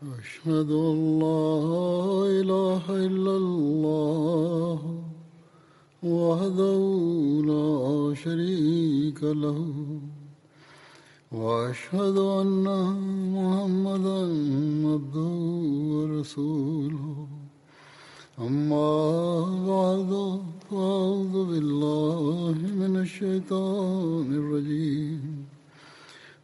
أشهد أن لا إله إلا الله وحده لا شريك له وأشهد أن محمدا عبده ورسوله أما بعد فأعوذ بالله من الشيطان الرجيم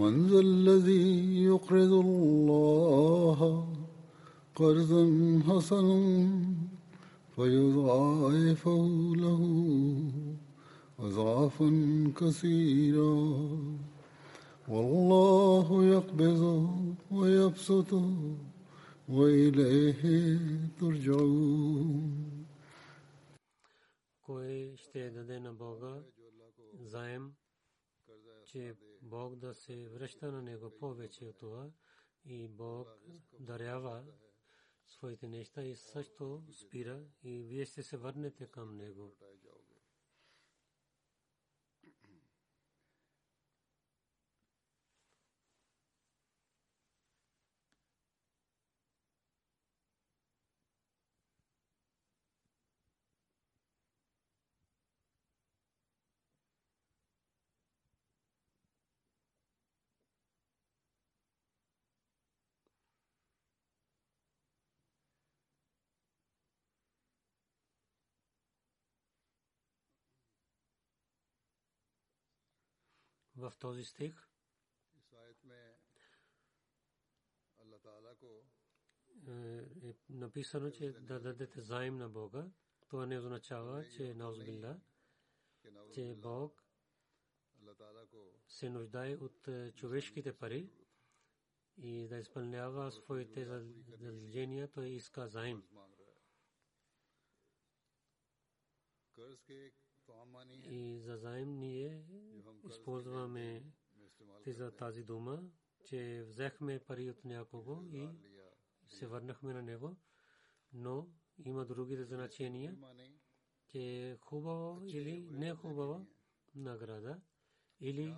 من ذا الذي يقرض الله قرضا حسنا فيضاعفه له أضعافا كثيرا والله يقبض ويبسط وإليه ترجعون. Кой ще даде на Бога заем, че Бог да се връща на него повече от това, и Бог дарява своите неща и също спира, и вие ще се върнете към него. В този стих е написано, че да дадете заем на Бога. Това не означава, че наузбилла, че Бог се нуждае от човешките пари и да изпълнява своите задължения, той иска заем. И за заем ние използваме за тази дума, че взехме пари от някого и се върнахме на него, но има други значения, че хубаво или не хубава награда, или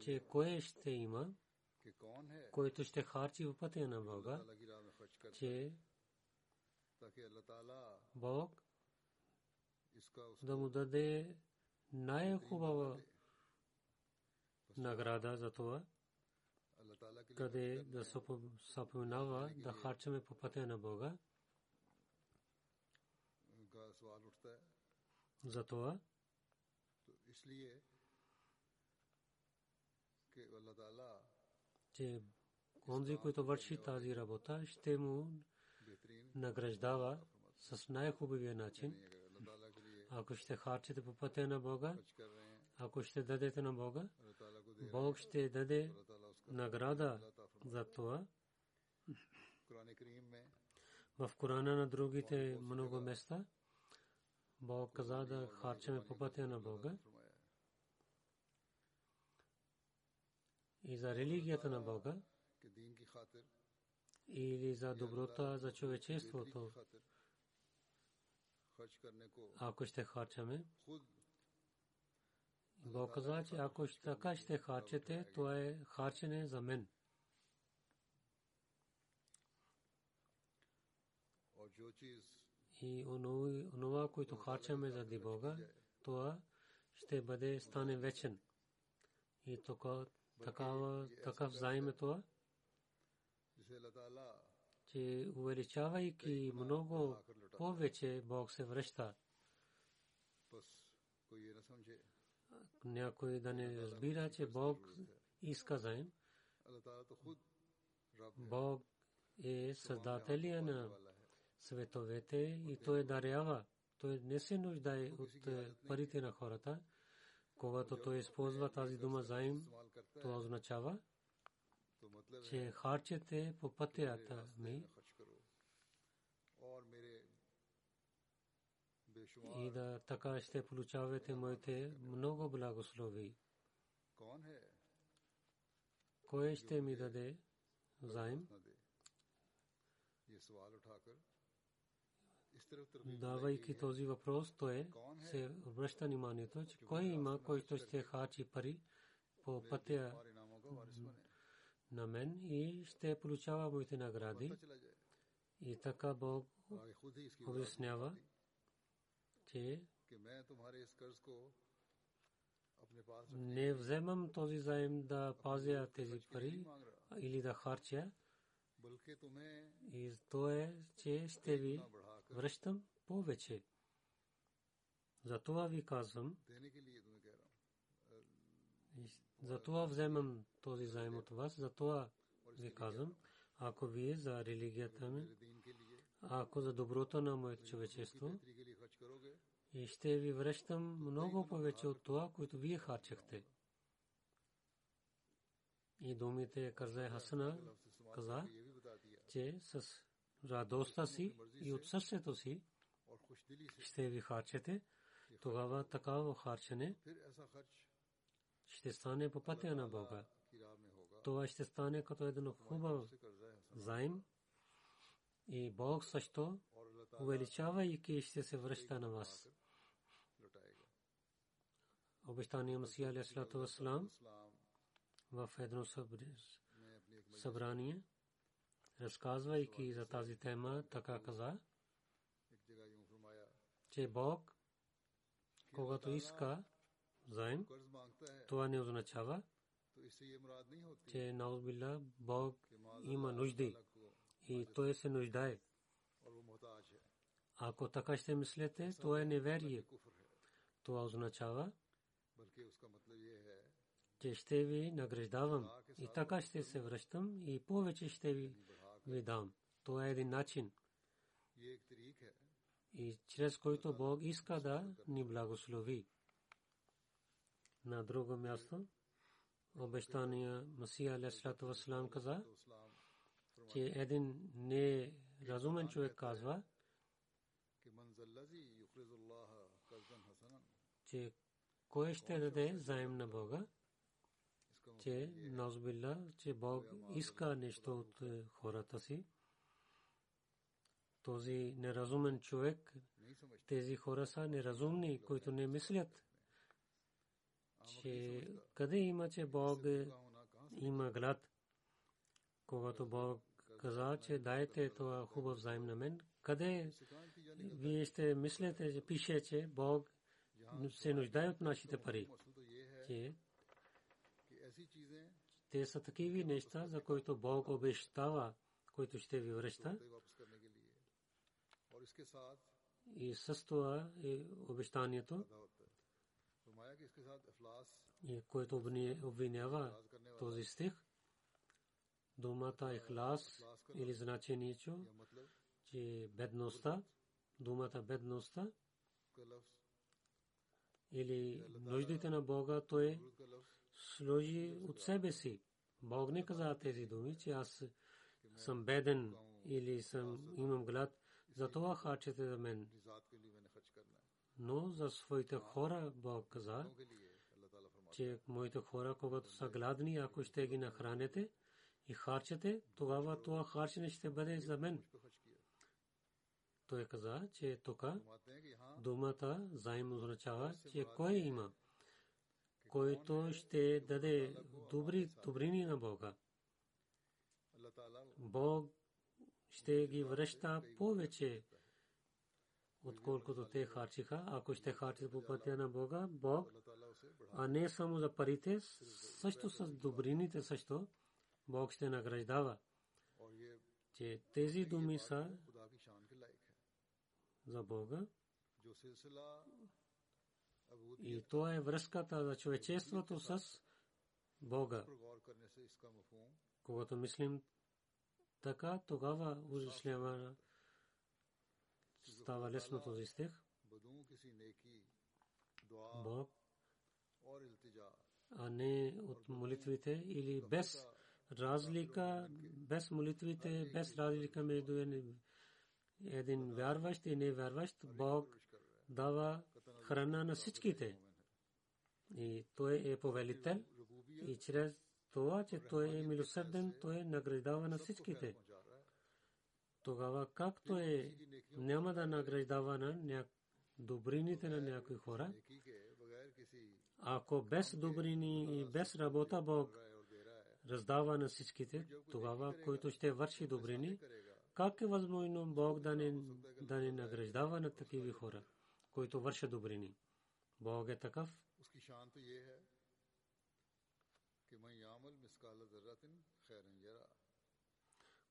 че кое ще има, който ще харчи в пътя на Бога, че Бог да му даде най-хубава награда за това, къде да се съпоминава да харчаме по пътя на Бога. За това, че онзи, който върши тази работа, ще му награждава с най-хубавия начин. Ако ще харчите по пътя на Бога, ако ще дадете на Бога, Бог ще даде награда за това. В Корана на другите много места Бог каза да харчаме по пътя на Бога. И за религията на Бога, или за доброта, за човечеството, ако ще харчаме, Бог каза, че ако така ще харчете, това е харчене за мен. И онова, което харчаме заради Бога, това ще бъде стане вечен. И такъв заем е това, че увеличавайки много повече, Бог се връща. Някой да не разбира, че Бог иска заем. Бог е създателя на световете и той дарява. Той не се нуждае от парите на хората. Когато той използва тази дума заем, това означава, че харчете по пътята ми и да така ще получавате моите много благослови. Кой ще ми даде заем? Давайки този въпрос, той се обръща вниманието, че кой има, който ще харчи пари по пътя на мен и ще получава моите награди. И така Бог обяснява, че не вземам този заем да пазя тези пари или да харча. И то е, че ще ви връщам повече. Затова ви казвам, затова вземам този заем от вас, затова ви казвам, ако вие за религията ми, ако за доброто на моето човечество, и ще ви връщам много повече от това, което вие харчахте. И думите Карзай Хасана каза, че с радостта си и от сърцето си ще ви харчете. Тогава такава харчене ще стане по пътя на Бога. Това ще стане като един хубав заем. И Бог също увеличавайки ще се връща на вас. Обещания Масия алейхи салату ва салам в едно събрание, разказвайки за тази тема, така каза, че Бог, когато иска заем, това не означава, че наузбилла Бог има нужди и той се нуждае. Ако така ще мислите, това е неверие. Това означава, че ще ви награждавам и така ще се връщам и повече ще ви дам. Това е един начин, и чрез който Бог иска да ни благослови. На друго място, обещания Масия алейхи салату ва салам каза, че един неразумен човек казва, че кой ще даде заем на Бога, че наузбилла, че Бог иска нещо от хората си. Този неразумен човек, тези хора са неразумни, които не мислят, че къде има, че Бог има глад. Когато Бог каза, че дайте това хубав заем на мен, къде вие ще мислите, че пише, че Бог се нуждае от нашите пари. Че те са такива неща, за които Бог обещава, които ще ви връща. И с това е обещанието, което обвинява този стих. Думата ихлас или значението, че бедността, думата бедността или нуждите на Бога, той служи от себе си. Бог не каза тези думи, че аз съм беден или имам глад, затова харчете за мен. Но за своите хора Бог каза, че моите хора, когато са гладни, ако ще ги нахраните и харчете, тогава това харчене ще бъде за мен. Той каза, че тук думата заем означава, че кой има, който ще даде добрини на Бога. Бог ще ги връща повече, отколкото те харчиха. Ако ще харчат по пътя на Бога, Бог, а не само за парите, също с добрините също, Бог ще награждава. че тези думи са за Бога и то е връзката за човечеството с Бога. Когато мислим така, тогава узяслява става лесно този стих. Бог, а не от молитвите или без разлика, без молитвите, без разлика между един вярващ и невярващ. Бог дава храна на всичките. И той е повелител и чрез това, че той е милосърден, той награждава на всичките. Тогава както е, няма да награждава на добрините на някои хора. Ако без добрини и без работа Бог раздава на всичките, тогава който ще върши добрини, как е възможно Бог да не награждава на такива хора, които вършат добрини? Бог е такъв.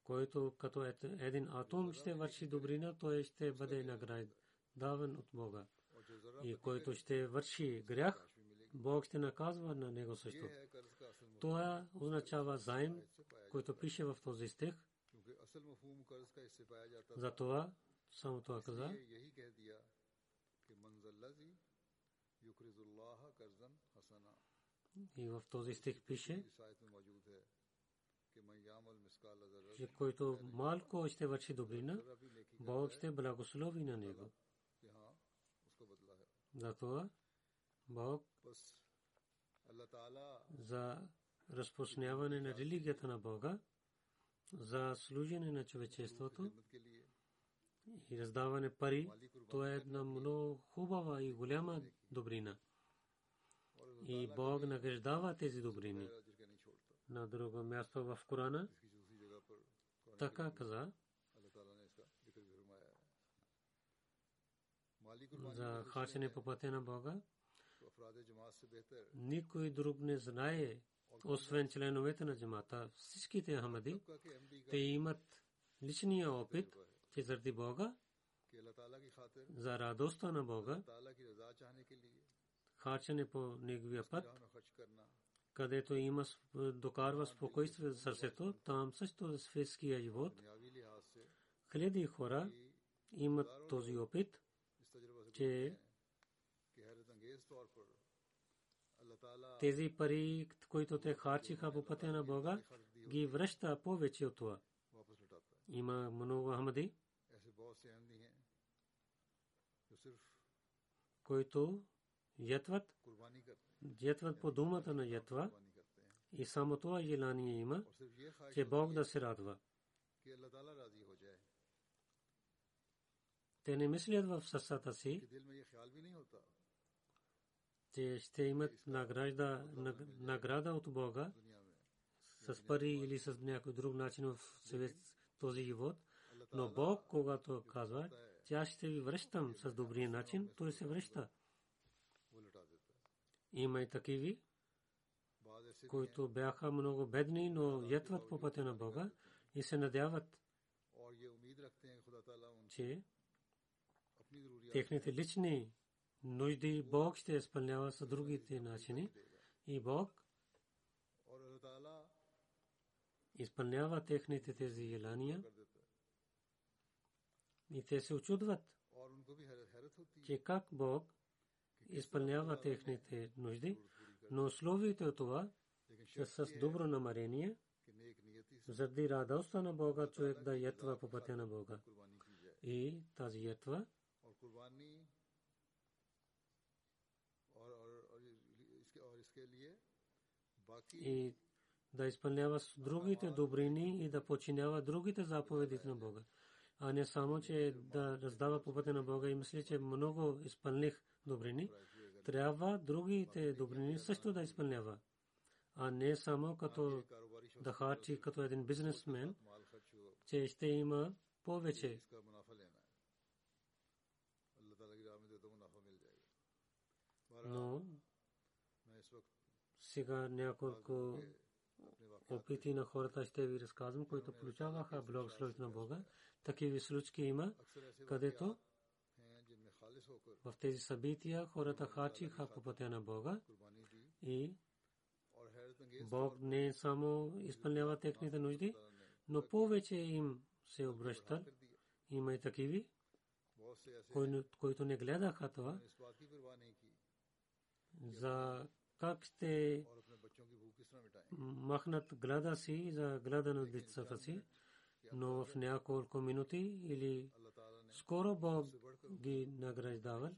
Който като един атом ще върши добрина, той ще бъде награден от Бога. И който ще върши грях, Бог ще наказва на него също. Това означава заем, който пише в този стих. Затова, само това каза, и в този стих пише, че който малко ще върши добрина, Бог ще благослови на него. Затова Бог за разпространяване на религията на Бога, за служение на човечеството и раздаване пари, то е една много хубава и голяма добрина. И Бог награждава тези добрини. На друго място в Корана така каза за харчене по пътя на Бога. Никой друг не знае, освен членовете на джамата. Всичките ахмади, те имат личния опит, че заради Бога, за радостта на Бога, харчене по неговия път, където има докарва спокойствие за сърцето, там също светския живот. Хиляди хора имат този опит, че тези пари, които те харчиха по пътя на Бога, ги връща повече от това. Има много ахмади, които ятват по думата на ятва и само това желание има, че Бог да се радва. Те не мислят в сърцата си, че ще имат награда от Бога с пари или с някой друг начин в този живот, но Бог, когато казва, че аз ще ви връщам с добрия начин, той се връща. Има и такиви, които бяха много бедни, но ятват по пътя на Бога и се надяват, че техните лични нужди Бог ще изпълнява с другите начини и Бог изпълнява техните тези желания и те се очудват, че как Бог изпълнява техните нужди, но условието е това, че с добро намерение, заради радостта на Бога, човек да ятва по пътя на Бога. И тази ятва и да изпълнява другите добрини и да подчинява другите заповеди на Бога. А не само, че да раздава по пътя на Бога и мисли, че много изпълних добрини, трябва другите добрини също да изпълнява. А не само като да харчи като един бизнесмен, че ще има повече. Но сега няколко опити на хората ще ви разказвам, които получаваха благословението на Бога. Такива случки има, където в тези събития хората хачиха по пътя на Бога и Бог не само изпълнява техните нужди, но повече им се обръща. Има и такива, които не гледаха това, за как ще махнат глада си за глада на децата си, но в няколко минути или скоро Бог ги награждавал.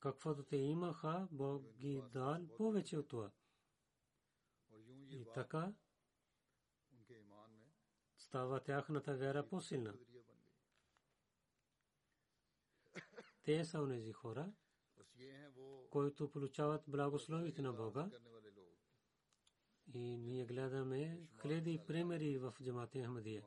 Каквото те имаха, Бог ги дал повече от това. И така става тяхната вяра по-силна. Те са онези хора, които получават благословите на Бога. И ние гледаме хиляди примери в джамата Ахмадия.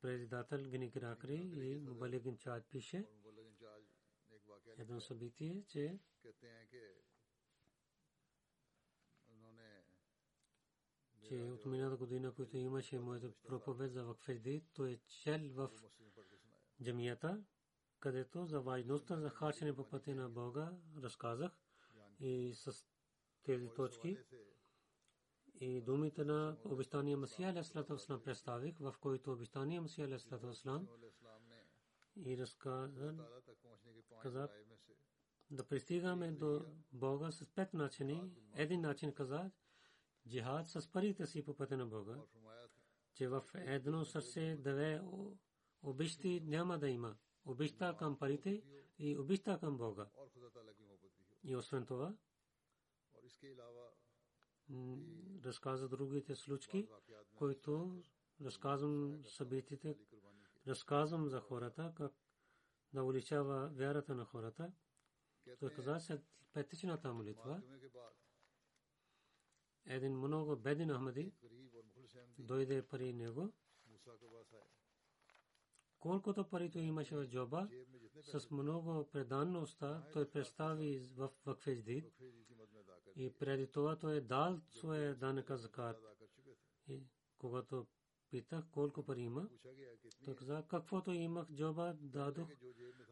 Председател Геникракри и мубалик инчарж пише едно събитие, че от миналата година, който имаше моята проповед за вакфеди, то е чел в джамията, където за важността за харчене по пътя на Бога разказах и с тези точки и думите на обещания Масия алейхи салату ва салам представих, в който обещания Масия алейхи салату ва салам и разказа да пристигаме до Бога с 5 начини. Един начин каза джихад с парите си по пътя на Бога, че в едно сърце 2 обещи няма да има. Обичта към парите и обичта към Бога. И освен това, разказа другите случки, които разказвам събитите, разказвам за хората, как да увеличава вярата на хората. Той каза след петичната молитва, един много беден ахмади дойде при него. Колкото парито имаше в джоба, с много преданността той представи в вакфе джадид и преди това той е дал своя данъка закат. И когато питах колко пари има, той каза, каквото имах в джоба дадох,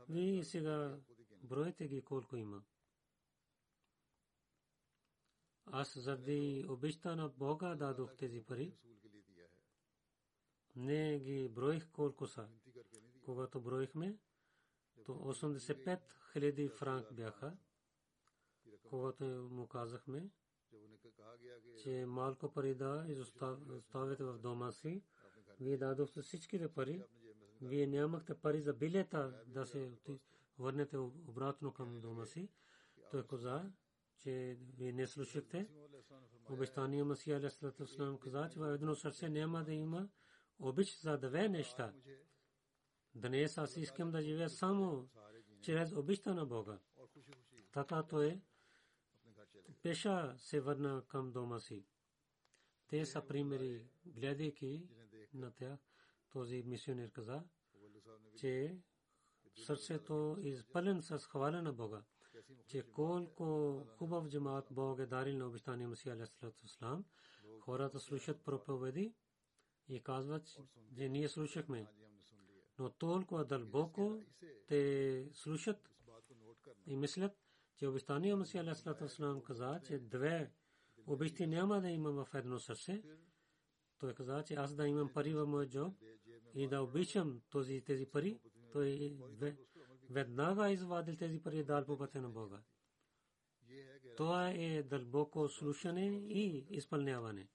вие сега броите ги колко има. Аз заради обичта на Бога дадох тези пари. Не ги броих колко са. Когато броихме, то 85 000 франк бяха. Когато му казахме, че малко пари да изоставите в дома си, вие дадохте всичките пари. Вие нямахте пари за билета да се върнете обратно към дома си. Той каза, че вие не слушахте обещания Масия алейхи салату ва салам, каза, че в едно сърце няма да има обич за 2 неща. Днес аз искам да живея само чрез обичта на Бога. Така той пеша се върна към дома си. Те са примери, гледайки на тях. Този мисионер каза, че сърцето е изпълнено с хвала на Бога, че колко хубав джамаат Бог е дарил на обещания Масия алейхи салату ва салам. Хората слушат проповеди и казват, че ние слушахме. Но толкова дълбоко те слушат и мислят, че обещания Масия алейхи салату ва салам каза, че 2 обещи няма да имам в едно сърце. Той каза, че аз да имам пари в моя джоб и да обичам тези пари. Той веднага извадил тези пари и дал по пътя на Бога. Това е дълбоко слушане и изпълняване.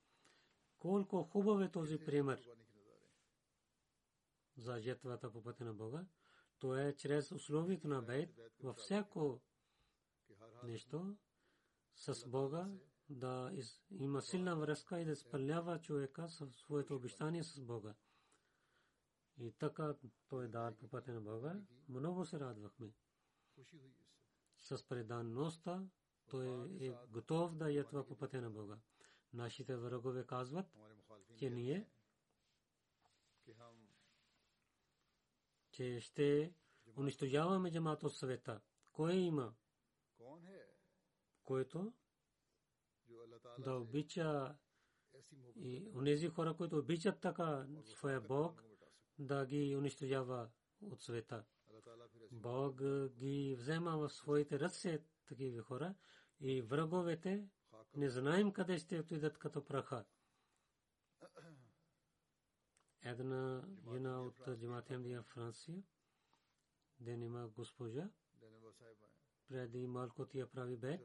Колко хубав е този пример за жертвата по пътя на Бога. То е чрез условието на бейт във всяко нещо с Бога да има силна връзка и да изпълнява човека със своето обещание с Бога. И така той дал по пътя на Бога. Много се радвахме. С преданността той е готов да жертва по пътя на Бога. Нашите врагове казват, че ние ще унищожаваме джамаат от света. Кой има който да обича и онези хора, които обичат така своя Бог, да ги унищожава от света. Бог ги взема в своите ръце такива хора и враговете не знаем къде ще отидат като праха. Една от джамаат Ахмадия в Франция, де има госпожа, преди малко тя прави бед.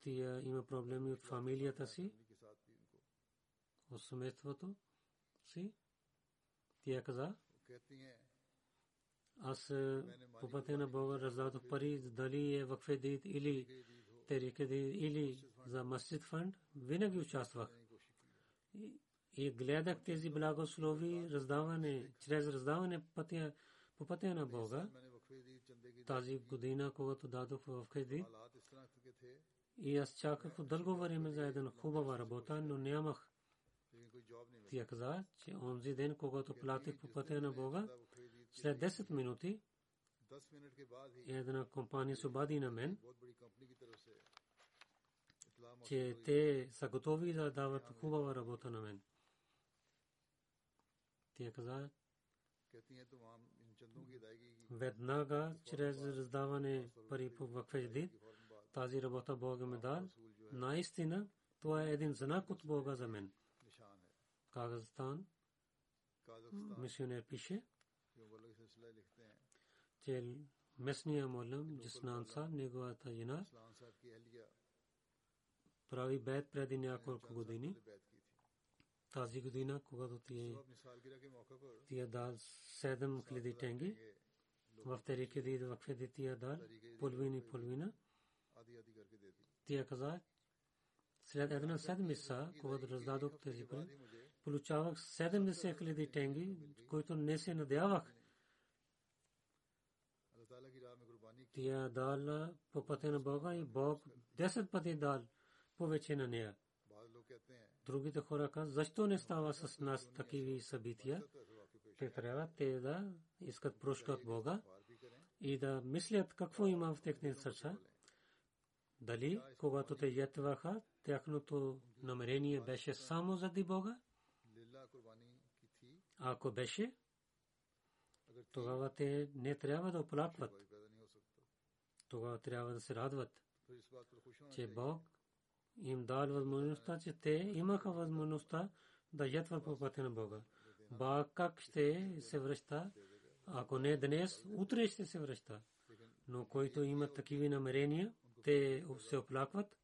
Тя има проблеми от фамилията си, от семейството си. Тя каза, аз по пътя на Бога раздадох пари, дали е вакфе дит или терике дит или за масджид фонд, винаги участвах. И гледах тези благослови раздаване, чрез раздаване по пътя на Бога. Тази година, когато дадох вакфе дит, и аз чаках дълго време за една хубава работа, но нямах. Тя каза, че онзи ден, когато платих по пътя на Бога, след 10 минути, една компания се обади на мен, че те са готови да дават хубава работа на мен. Тя каза, веднага чрез раздаване пари по вакфе дит, тази работа Бога ме дал. Наистина, това е един знак от Бога за мен. Казахстан, мисионер пише, че местния молям Джиснан Сахб, неговата жена, прави бед преди няколко години. Тази година, когато тия дал 7000 тенги, в терике дит вакфе дит тия дал половина. Тия каза, след една седмица, когато раздадох тези пари, получавах 70,000 тенги, които не се надявах. Тия дала по пътя на Бога и Бог 10 пъти дал повече на нея. Другите хора казват, защо не става с нас такива събития? Те трябва да искат прошка от Бога и да мислят какво има в техния сърца. Дали, когато те ятваха, тяхното намерение беше само заради Бога? Ако беше, тогава те не трябва да оплакват. Тогава трябва да се радват, че Бог им дал възможността, че те имаха възможността да ятват по пътя на Бога. Бог как ще се връща? Ако не днес, утре ще се връща. Но който има такива намерения, те се оплакват.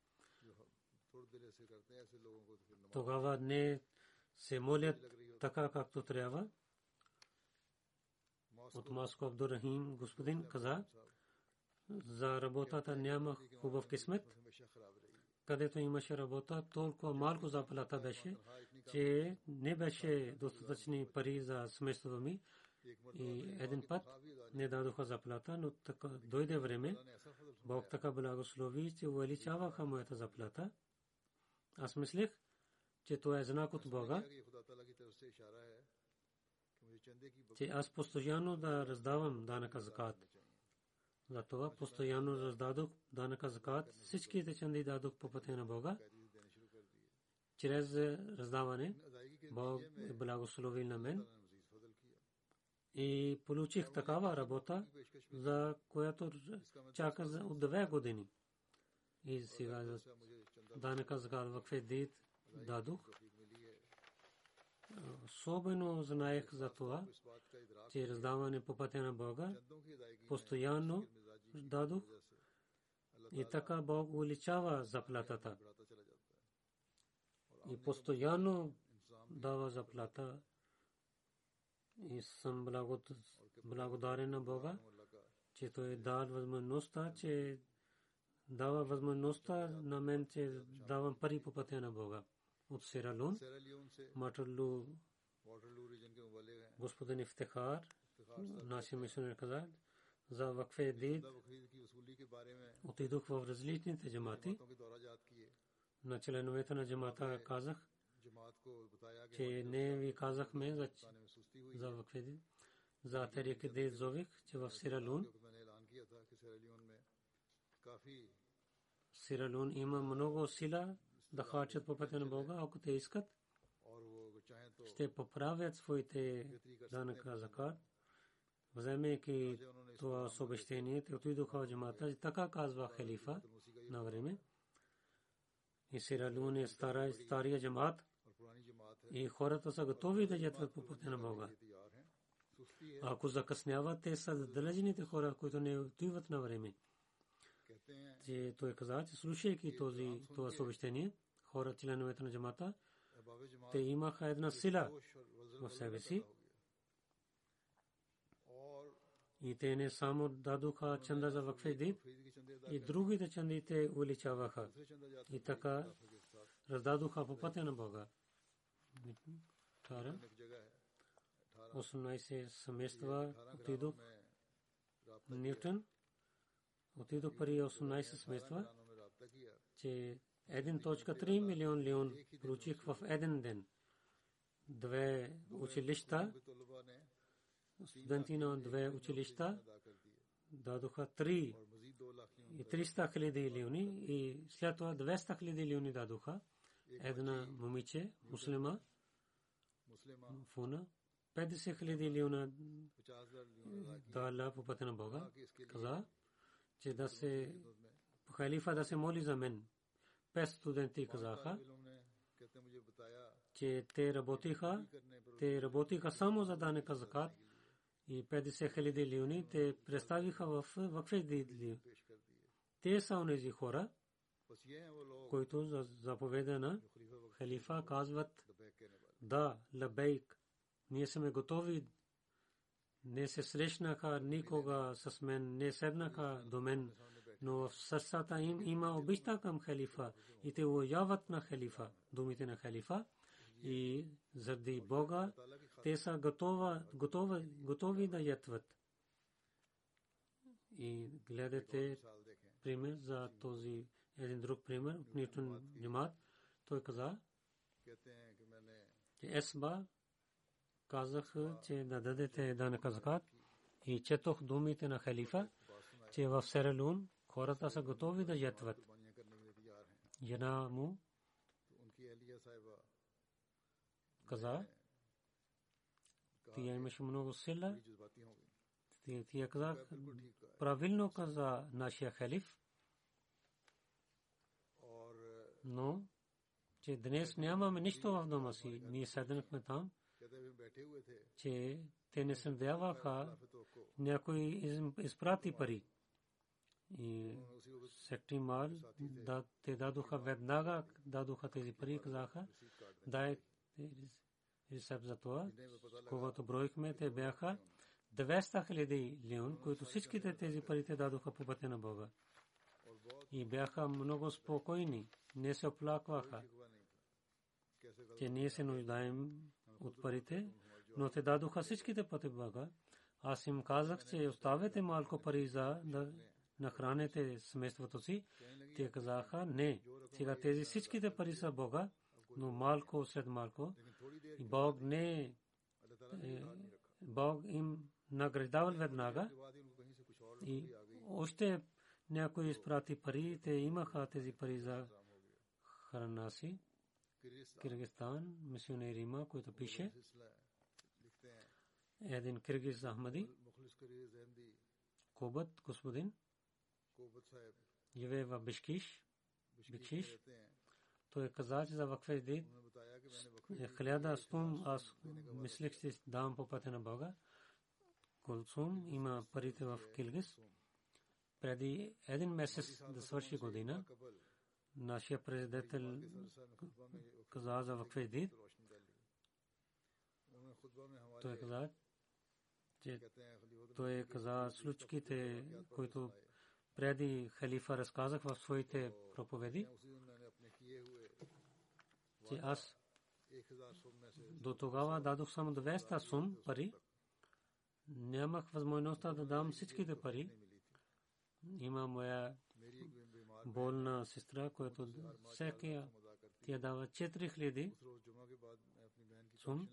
Тогава не се молят така, както трябва. От Маско Абдурахим господин каза, за работата няма хубав късмет. Където имаше работа, толкова малко заплата беше, че не беше достатъчни пари за семейството ми. И един път не дадоха заплата, но така дойде време. Бог така благослови, че увеличаваха моята заплата. Аз мислех, че това е знак от Бога, че аз постоянно да раздавам данъка закат. Затова постоянно раздадох данъка закат. Всичките чанди дадох по пътя на Бога. Чрез раздаване Бог благослови на мен. И получих такава работа, за която чаках от 2 години. И сега данъка закат вакфе дит дадох. Особено знаех за това, че раздаване по пътя на Бога постоянно дадох. И така Бог увеличава заплатата. И постоянно дава заплата. И съм благодарен на Бога, че той дал възможността, че дава възможността на мен, че давам пари по пътя на Бога. От Сиера Леон, Матерлу, господин Ифтехар, нашия мисионер каза, за вакфе дит отидох в различните джамати. На членовете на джамата казах, че не ви казахме за вакфе дит, за терике дит зових, че в Сиера Леон Сиралон има много сила да харчат по пътя на Бога, ако те искат. Ще поправят своите данъка закат. Вземайки това съобщение, те отидоха в джамата, така казва халифа на време. И Сиралон е стария джамат и хората са готови да ядат по пътя на Бога. Ако закъсняват, те са задължените хора, които не отиват на време. Той каза, че слушайки това съобщение, хора, членовете на джамата, те имаха една сила в себе си. И те не само дадоха чанда за вакфи, и другите чандите увеличаваха. И така раздадоха по пътя на Бога. 18 семейства отидох Ньютон. Отидох при 18 семейства, че 1.3 милион леон получих в един ден. Две училища, студенти на две училища дадоха 300 хиляди леони и след това 200 хиляди леони дадоха. Една момиче, муслима, фона, 50 хиляди леона дала по пътя на Бога. Каза, че да се халифа да се моли за мен. 5 студенти казаха, че те работиха само за данъка закат и 50 хиляди леони те представиха в вакфи. Те са онези хора, които за заповеда на халифа казват да, лабейк. Ние сме готови. Не се срещнаха никога с мен, не седнаха до мен, но в сърцата им има обичта към халифа и те уяват на халифа, думите на халифа, и заради Бога те са готови да ятват. И гледате пример за този един друг пример от Ньютон Джамат. Той каза, че есба казах, че да дадете данъка закат и четох думите на халифа, че в Сиралон хората са готови да ятват. Жена му каза, тия имаше много сила, тия каза, правилно каза нашия халиф, но че днес нямаме нищо в дома си, ние седнахме там, че те не съмдяваха, някой изпрати пари. И сектимал, те дадоха веднага, дадоха тези пари, казаха, дай рецепт за това. Когато броихме, те бяха 200 хиляди леон, които всичките тези пари те дадоха по пътя на Бога. И бяха много спокойни, не се оплакваха, че ние се нуждаем от парите, но те дадоха всичките пъти Бога. Аз им казах, че оставете малко пари за да нахраните семейството си. Те казаха, не, сега тези всичките пари са Бога, но малко след малко. Бог им награждавал веднага и още някой изпрати пари, те имаха тези пари за храна си. Киргизстан, мисионерима, който пише, един киргиз Ахмади, Кобът, господин, живее в Бишкиш, той каза, че за вакфи 1000 стун, аз мислех, че дам по пътя на Бога. Кулсум има парите в Киргиз. Преди един месец да свърши година, нашия председател каза за вакфи. Той каза, че той каза случките, които преди халифа разказах в своите проповеди, че аз до тогава дадох само 200 сум пари. Нямах възможността да дам всичките пари. Има моя болна сестра, която всеки тя дава 4000 сум.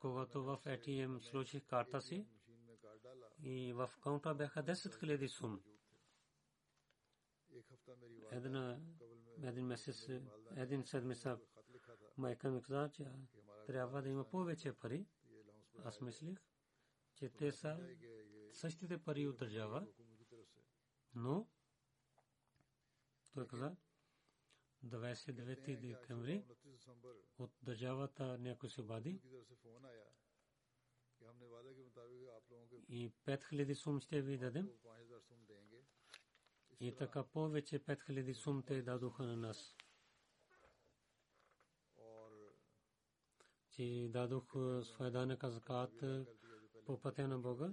Когато в ATM сложих карта си и в каунта бяха 10 000 сум. един месец, един седмица майка ми каза, че трябва да има повече пари. Аз мислих, че те са същите пари от държава, но той каза, 29 декември от държавата някой се обади и 5000 сум ще ви дадем. И така повече 5000 сум те дадоха на нас. Че дадох своя данък закат по пътя на Бога.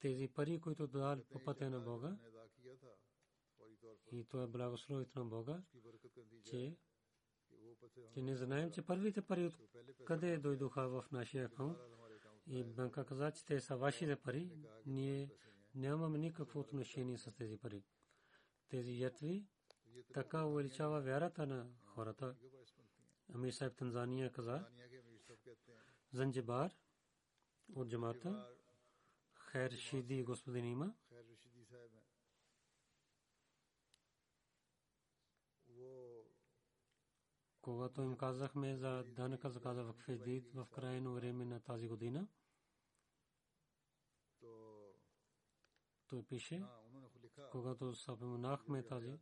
Тези пари, които дадох по пътя на Бога, и то е благословието на Бога, че не знаем, че първите пари къде дойдоха в нашия акаунт. И банка каза, че те са вашите пари. Ние нямаме никакво отношение с тези пари. Тези ятви така увеличава вярата на хората. Амир Сайб Танзания каза, Занджибар от джамата, Хайр Рашиди господин има. Когато им казахме за данъка заказа в Кфедид в крайно време на тази година, той пише, когато съпоменахме тази,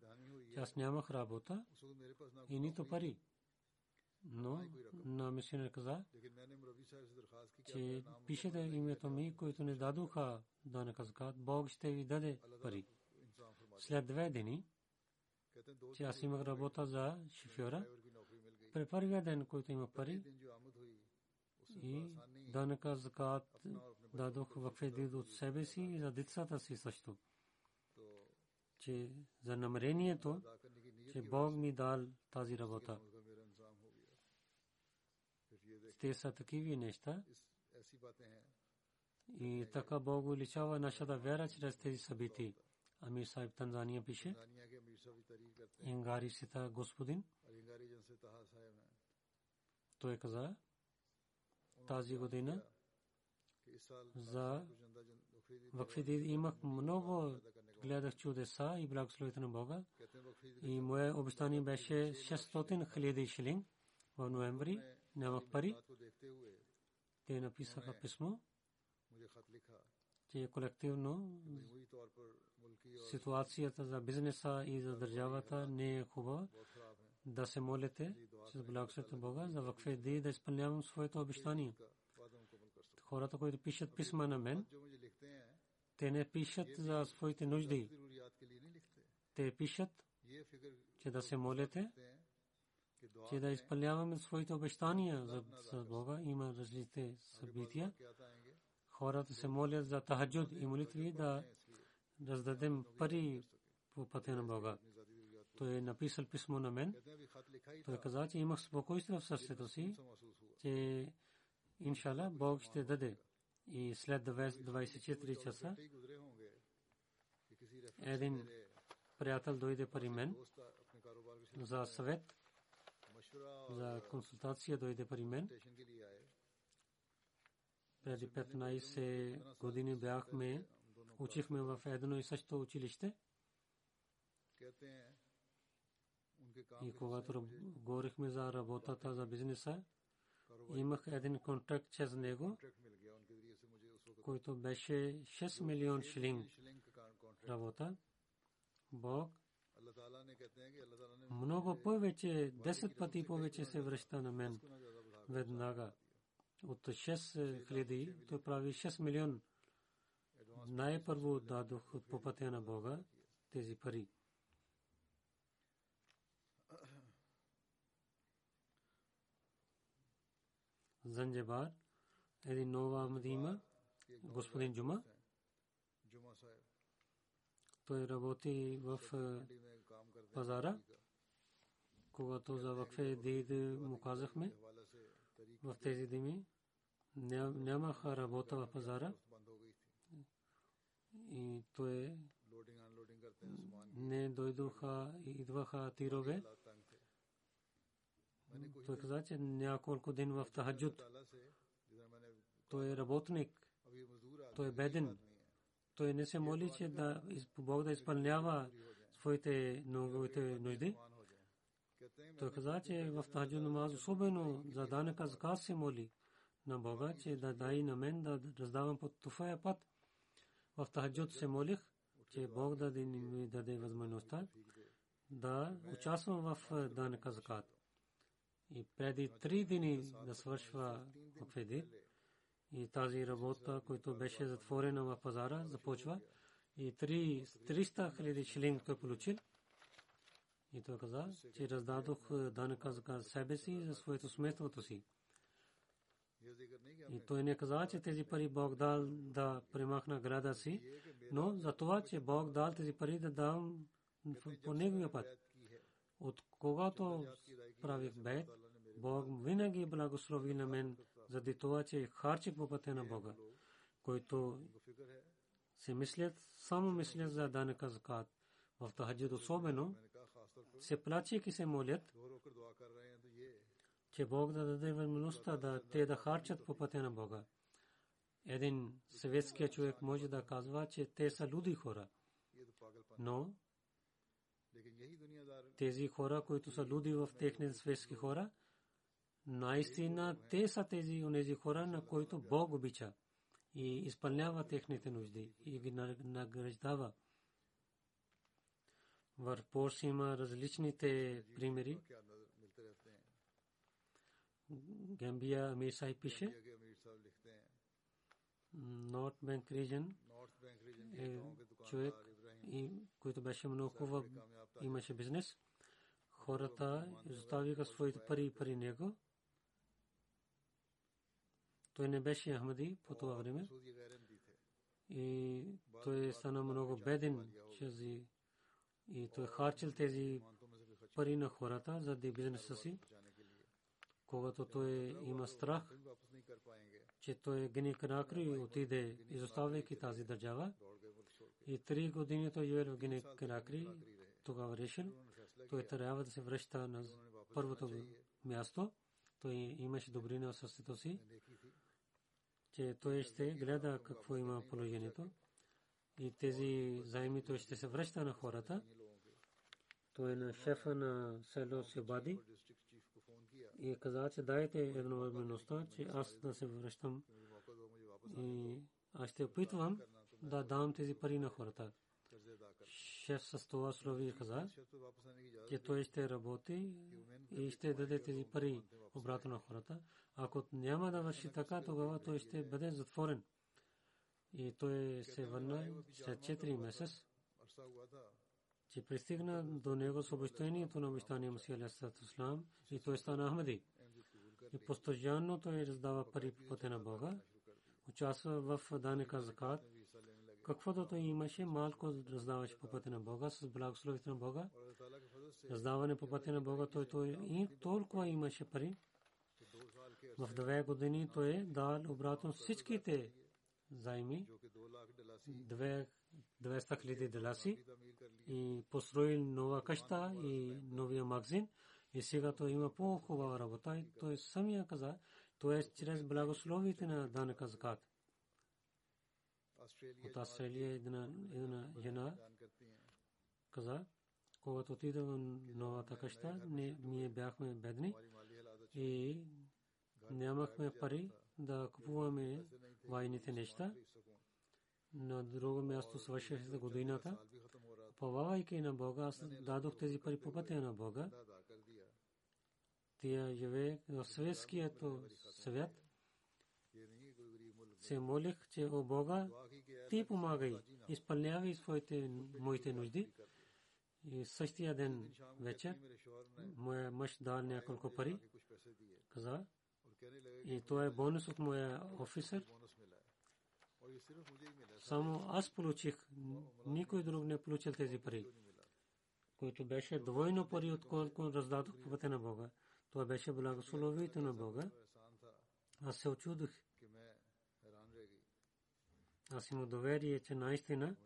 че аз нямах работа и нито пари. Но на мисионер каза, че пишете името ми, които не дадоха данъка закат, Бог ще ви даде пари. След 2 дни, че аз имах работа за шофьора, при първия ден, който има пари, и данъка закат дадох в кредит от себе си и за децата си също. Че за намерението, че Бог ми дал тази работа. Те са такива неща. И така Бог уличава нашата вяра чрез тези събития. Амир Сайб Танзания пише, Ингари Сита господин, той каза, тази година за вакфи имах много, гледах чудеса и благословите на Бога. И мое обещание беше 600 хиляди шилинг в ноември, нямах пари. Те написаха писмо, че колективно ситуацията за бизнеса и за държавата не е хубава. Да се молите с благословите на Бога за вакфи да изпълнявам своето обещание. Хората, които пишат писма на мен, те не пишат за своите нужди. Те пишат, че да се молите, че да изпълняваме своите обещания за Бога. Има различни събития. Хората се молят за тахаджуд и молитви да раздадем пари по пътя на Бога. Той е написал писмо на мен. Той каза, че имах спокойствие в сърцето си, че иншалла Бог ще даде. И след 24 часа един приятел дойде при мен за съвет, за консултация дойде при мен. Преди 15 години бяхме, учихме в едно и също училище. И когато говорихме за работата, за бизнеса, имах един контракт чрез него, който беше 6 милион шилинг работа. Бог много повече, 10 пъти повече се връща на мен веднага. От 6 хиляди той прави 6 милион. Най-първо дадох по пътя на Бога тези пари. Занджибар, един нова мадима, господин Джума. Той работи в пазара. Когато за вакфе дид му казахме, в тези дни нямаха работа в пазара. И той не дойдоха, идваха тирове. Той каза, че няколко ден в тахаджуд. Той е работник, той е беден. той не се моли, че да Бог да изпълнява своите нужди. Той каза, че в тахаджуд намаз особено за дане казка се моли на Бога, че да дай на мен да раздавам по туфая път. В тахаджуд се молих, че Бог да ми даде възможността да участвам в дане казка. И преди 3 дни да свършва Акфедир. И тази работа, която беше затворена в пазара, започва. И 300 000 шилинг той получил. И той каза, че раздадох данъка за себе си, за своето сместото си. И той не каза, че тези пари Бог дал да премахна града си, но за това, че Бог дал тези пари да дам по неговия път. От когато правих бед, Бог винаги благослови на мен, заради това, че харчих по пътя на Бога, който се мислят, само мислят за данъка закат. В тахаджуд особено се плачат и се молят, че Бог да даде възможността да те да харчат по пътя на Бога. Един съветски човек може да казва, че те са луди хора, но тези хора, които са луди в техните светски хора, наистина те са тези онези хора, на които Бог обича и изпълнява техните нужди и ги награждава. Върху има различните примери. Гамбия Амир Сахиб пише, North Bank Region, човек, който беше много хубав, имаше бизнес. Хората изоставиха своите пари при него. Той не беше ахмади по това време. И той стана много беден. И той харчил тези пари на хората за бизнеса си. Когато той има страх, че той гни Конакри отиде, изоставяйки тази държава. И 3 години той живее в гни Конакри. Тогава решил, той трябва да се връща на първото място. Той имаше добрина в сърцето си, че той ще гледа какво има положението. И тези заеми той ще се връща на хората. Той е на шефа на село Сибади и каза, че дайте една възможност, че аз да се връщам и аз ще опитвам да дам тези пари на хората. Шеф с това слови каза, че той ще работи и ще даде тези пари обратно на хората. Ако няма да върши така, тогава той ще бъде затворен. И той се върна след 4 месеца, че пристигна до него съобщението на обещания Мусия алейхиссалам и той стана ахмади. И постоянно той раздава пари по пътя на Бога, участва в данъка закат. Каквото той имаше, малко раздаваше по пътя на Бога, с благословите на Бога. Раздаване по пътя на Бога, той и толкова имаше пари. В 2 години той е дал обратно всичките заеми, 200 000 даласи, и построил нова къща и новия магазин. И сега той има по-хубава работа и той самия каза, той е чрез благословите на данъка закат. От Австралия една жена каза, когато отида в новата къща, ние бяхме бедни и нямахме пари да купуваме вайните неща. На друго място свърших за годината. Повавайки на Бога, аз дадох тези пари по пътя на Бога. Тия живее в светският свят. Се молих, че о Бога, ти помагай, изпълнявай моите нужди. И същия ден вечер, моя мъж дал няколко пари, каза, и това е бонус от моя офисър. Само аз получих, никой друг не получил тези пари, които беше двойно пари, отколко раздадох по пътя на Бога. Това беше благословието на Бога. Аз се очудих. Аз имам доверие, че наистина,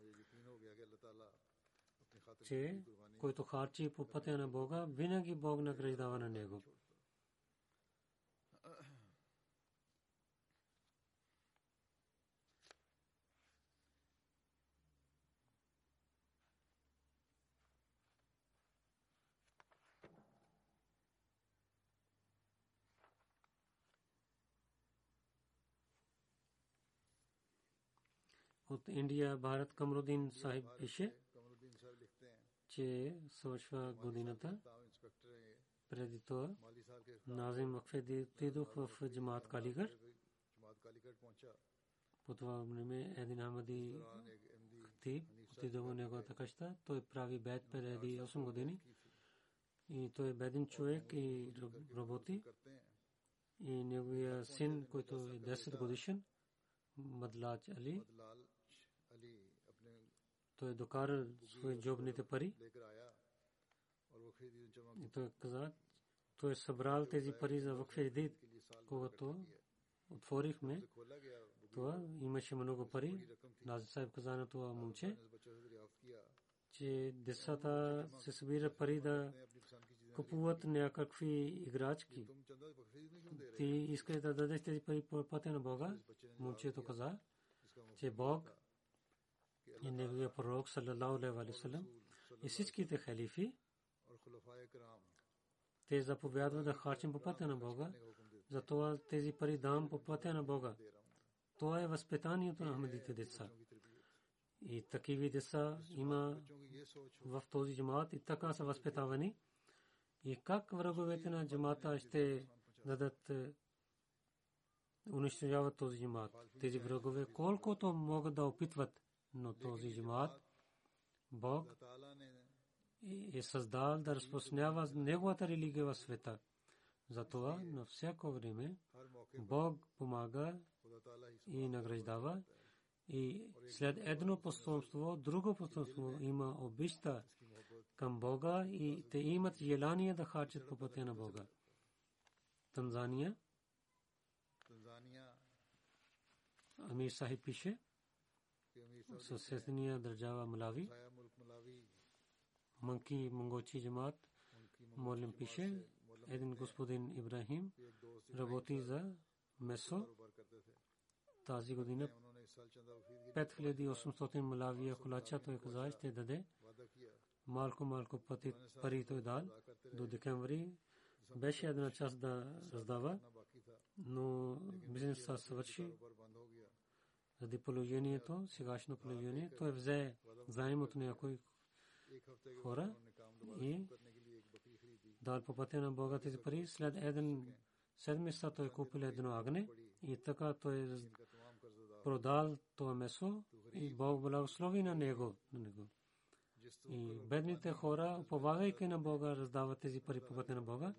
че който харчи по пътя на Бога, винаги Бог награждава на него. от Индия Бхарат Камрудин Сахиб пише, че свършва годината. Преди това Назим Макфеди отидох в Джамаат Калигар. По това време един Ахмади хатиб отидох в неговата къща. Той прави бед преди 8 години. И той е беден човек и работи. И неговия син, който е 10 годишен, Мадладж Али, той докара свои джобните пари. И той каза, той е събрал тези пари за вакфедид. Когато отворихме това, имаше много пари. Назим Сахиб каза на това момче, че децата се събират пари да купуват някакви играчки. Ти искаш да дадеш тези пари по пътя на Бога. Момчето каза, че Бог и неговия пророк саллалаху алейхи ва саллям и всичките халифи те заповядват да харчим по пътя на Бога, затова тези пари дам по пътя на Бога. Това е възпитанието на ахмадите деца. И такива деца има в този джамаат и така са възпитавани. И как враговете на джамаата ще дадат унищожават този джамаат? Тези врагове колкото могат да опитват, но този джамаат Бог е създал да разпространява неговата религия в света. Затова на всяко време Бог помага и награждава. И след едно постоянство, друго постоянство има обичта към Бога и те имат желание да харчат по пътя на Бога. Танзания. Амир Сахиб пише, съседния държава Малави. Манки Монгочи джамаат Молим пише, един господин Ибрахим работи за месо. Тази година 5800 малавия кулача той каза ще даде. Малко пари той дал до декември. Беше една част да раздава, но бизнесът свърши. Заради положението, сегашно положение, той взе заем от някои хора и дал по пътя на Бога тези пари. След един седмица той купил едно агне и така той продал това месо и Бог благослови на него. И бедните хора, уповавайки на Бога, раздават тези пари по пътя на Бога,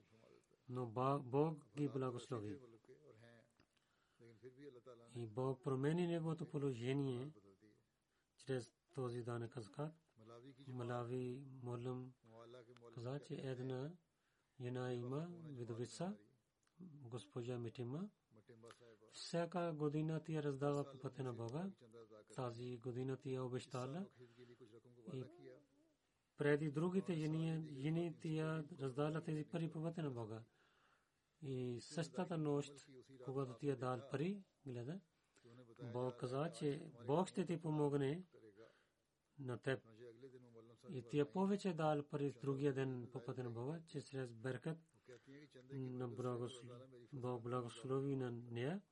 но Бог ги благослови. И Бог промени неговото положение чрез този данък азкат. Малави Молем каза, че една има видовица, госпожа Митима. Всяка година тя раздава по пътя на Бога. Тази година тя обещала и преди другите жени тя раздала тези пари по пътя на Бога. И същата нощ, когато тя дал пари, гледа, Бог каза, че Бог ще ти помогне на теб. И тя повече дал пари другия ден по пътя на Бога, че чрез беркат на Бог благослови на нея,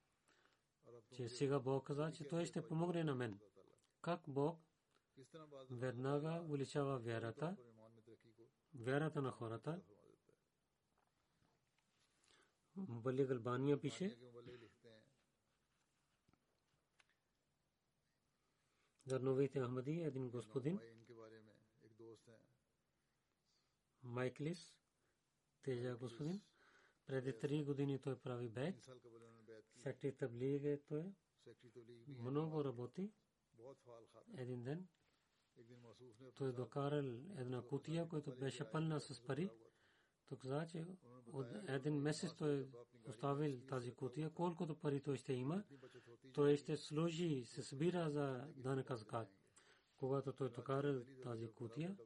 че сега Бог каза, че той ще помогне на мен. Как Бог веднага увеличава вярата на хората. Бали Галбания пише, за новите ахмади един господин Майклис, тежа господин, преди 3 години той прави бед. Секретар таблиг е той. Много работи. Един ден той докарал една кутия, която беше пълна с пари. Той каза, че от един месец той оставил тази кутия. Колкото пари той ще има, той ще служи, се събира за данък азкат. Когато той докарал тази кутия,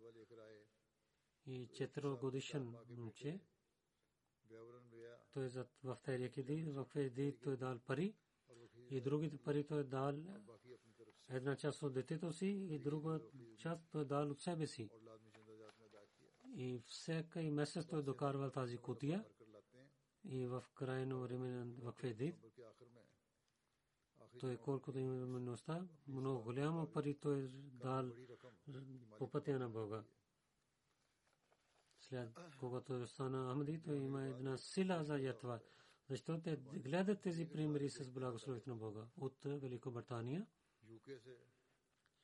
и 4-годишен момче, той в Терекиди той дал пари и другите пари той дал една част от детето си и друга част той дал от себе си. И всеки месец той докарвал тази кутия и в крайно време на Вакфедид той колкото има умността, много голямо пари той дал по пътя на Бога. След когато стана Ахмади, той има една сила за ятва. Защото гледат тези примери с благословението на Бога от Великобритания.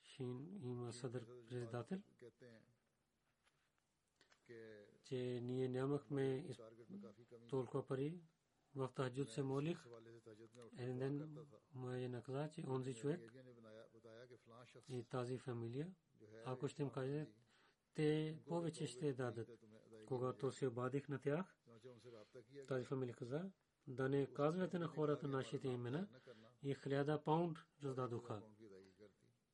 Шин има съдър председател, че ние нямахме толкова пари. В тахаджуд се молих. Един ден мое наказа, че онзи човек и тази фамилия, ако ще им кажете, те повече ще дадат. Когато се обадих на тях, тази фамилия каза, да не казвате на хората нашите имена, и 1000 паунд раздадоха.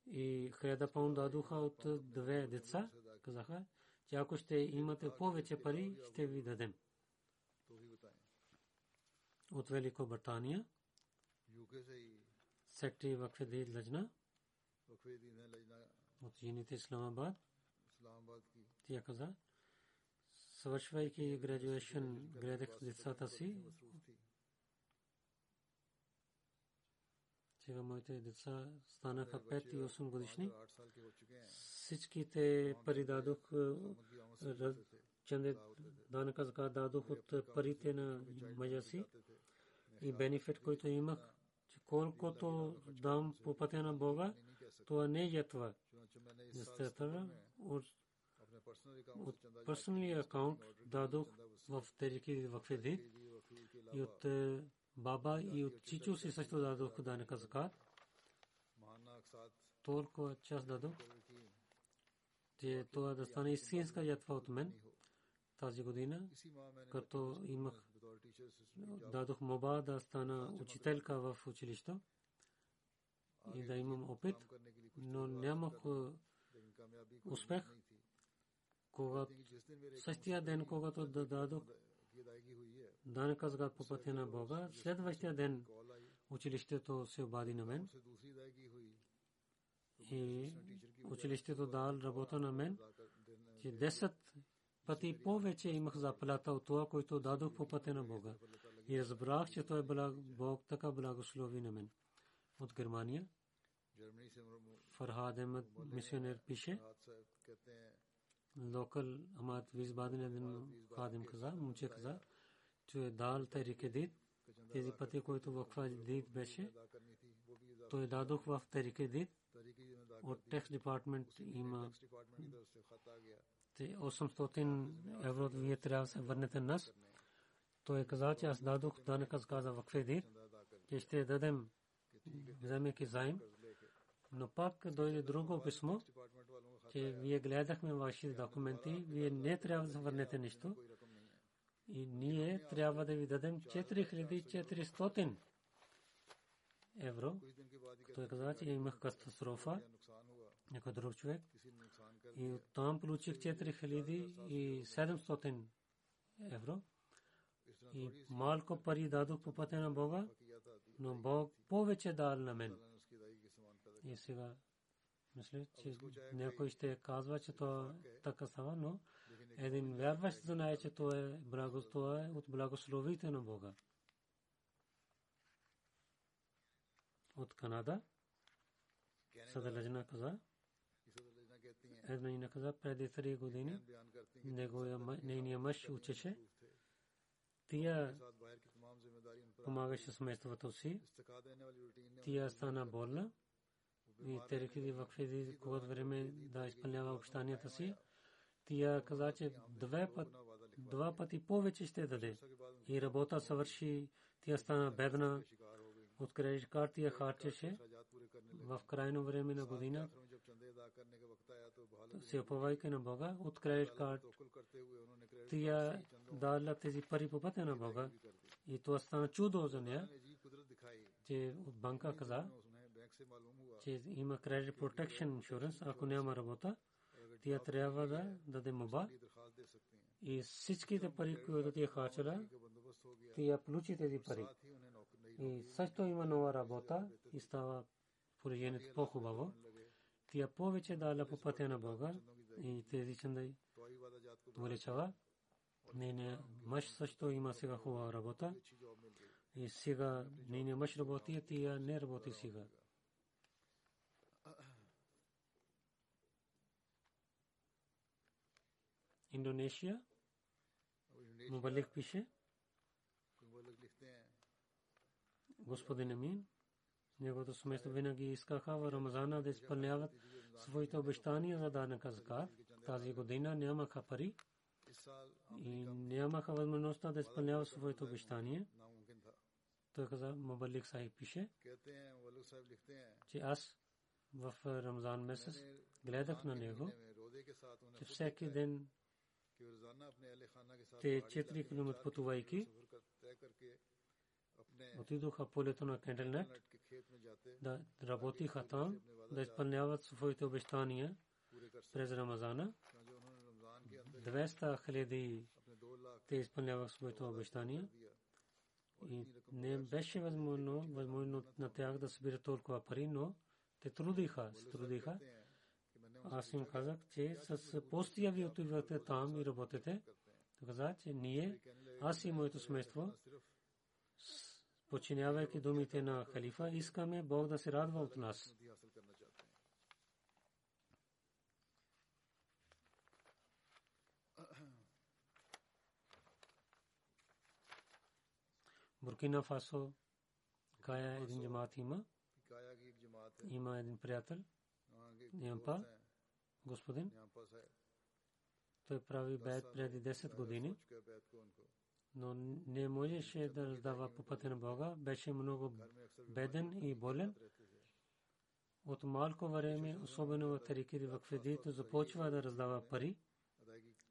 И 1000 паунд дадоха от 2 деца, казаха, че ако ще имате повече пари, ще ви дадем. От Великобритания, сектори Вакфе-дин Лъжна, от жените Исламабад, тя каза, свършвайки градуейшън, гледах децата си, сега моите деца станаха 5 и 8 годишни, всичките пари дадох, чанде данъка закат дадох от парите на мъжа си и бенефит, който имах, колкото дам по пътя на Бога, това не е това. Естествено, от персоналния акаунт дадох в Терики Вакфи и от баба и от чичо си също дадох данъка закат. Толкова част дадох, че това да стане истинска ятва от мен. Тази година, като имах, дадох моба да стана учителка в училището и да имам опит, но нямах успех. Същия ден, когато дадох данъка закат по пътя на Бога, следващия ден училището се обади на мен и училището дал работа на мен, че 10 пъти повече имах заплата от това, който дадох по пътя на Бога. И разбрах, че той Бог така благослови на мен. От Германия, Фархад Ахмед мисионер пише, локал Амат Висбаден един хадим каза, момче каза, че дал Тарике-дид, тези пъти, които Вакфа-дид беше, той дадох в Тарике-дид, от Tax Department има 800 евро вие трябва да се върнете на нас. Той каза, че аз дадох данъка за Вакф-е-Дид, че ще дадем вземайки заем. Но пак дойде друго писмо, че вие гледахме вашите документи, вие не трябва да се върнете нищо. И ние трябва да ви дадем 4400 евро. Той каза, че имах катастрофа, някой друг човек. И там получих 4700 евро. И малко пари дадох по пътя на Бога, но Бог повече дал на мен. И сега мисля, че някой ще казва, че това така става, но един вярващ знае, че това е от благословите на Бога. От Канада, Садър Лъжна каза, една каза, преди 3 години нейния мъж учеше, тия помагаше семейството си, тия стана болна и Терики Вакфи, когато време да изпълнява обещанията си, тия каза, че 2 пъти повече ще даде и работа съвърши, тия стана бедна. От кредит карти я харчеше в крайно време на година, се оповайка на Бога, от кредит карт тия дала тези пари по пътя на Бога. И това стана чудо за нея, че от банка каза, че има кредит протекшн иншуранс, ако няма работа, тия трябва да даде моба. И всичките пари, които тия харчела, тия получи тези пари. И също има нова работа и става положението по-хубаво. Тя повече дала по пътя на Бога и тези чендай увеличава. Нейният мъж също има сега хубава работа И сега нейният мъж работи, а тя не работи сега. Индонезия, Мубалик пише, господин Амин, неговото семейство винаги искаха в Рамазана да изпълняват своите обещания за данъка закат. Тази година нямаха пари и нямаха възможността да изпълняват своите обещания. Той каза, Мубалик Сахиб пише, че аз в Рамазан месец гледах на него, че всеки ден те 4 км пътувайки отидоха полето на Кендлнет, да работиха там, да изпълняват своите обещания през Рамазана. 200 хиляди те изпълняват своите обещания и не беше възможно на тях да събират толкова пари, но те трудиха. Аз им казах, че с постия ви отивате там и работите. Той каза, че ние, аз и моето семейство, подчинявайки думите на халифа, искаме Бог да се радва от нас. Буркина Фасо, Кая, един джамаат има един приятел, Ниампа, господин. Той прави бед преди 10 години, но не можеше да раздава по пътя на Бога. Беше много беден и болен. От малко време, особено в тариките вакфидито, започва да раздава пари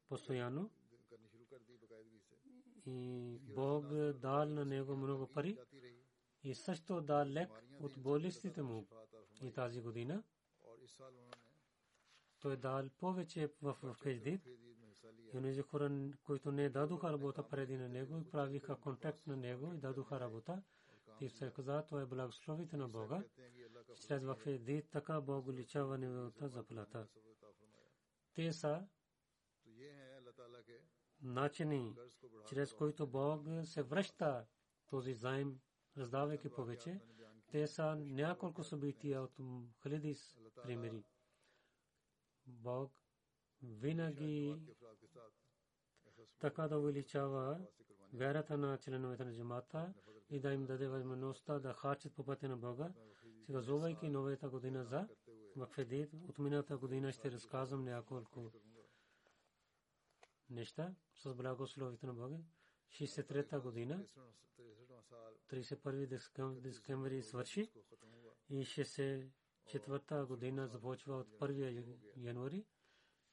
постоянно. И Бог дал на него много пари. И също дал лек от болестите му. И тази година той дал повече в кредит. И онези хора, които не дадоха работа преди на него и правиха контакт на него и дадоха работа, и се каза, това е благословите на Бога. След в кредит така Бог уличава неговата заплата. Те са начини, чрез които Бог се връща този заем, раздавайки повече. Те са няколко събития от хиляди примери. Бог винаги така да увеличава вярата на членовете на джамата и да им даде възможността да харчат по пътя на Бога. Сега, зовайки новата година за вакфедит, от миналата година ще разказвам няколко неща с благословите на Бога. 63-та година, 31 декември свърши и 64-та година започва от 1 януари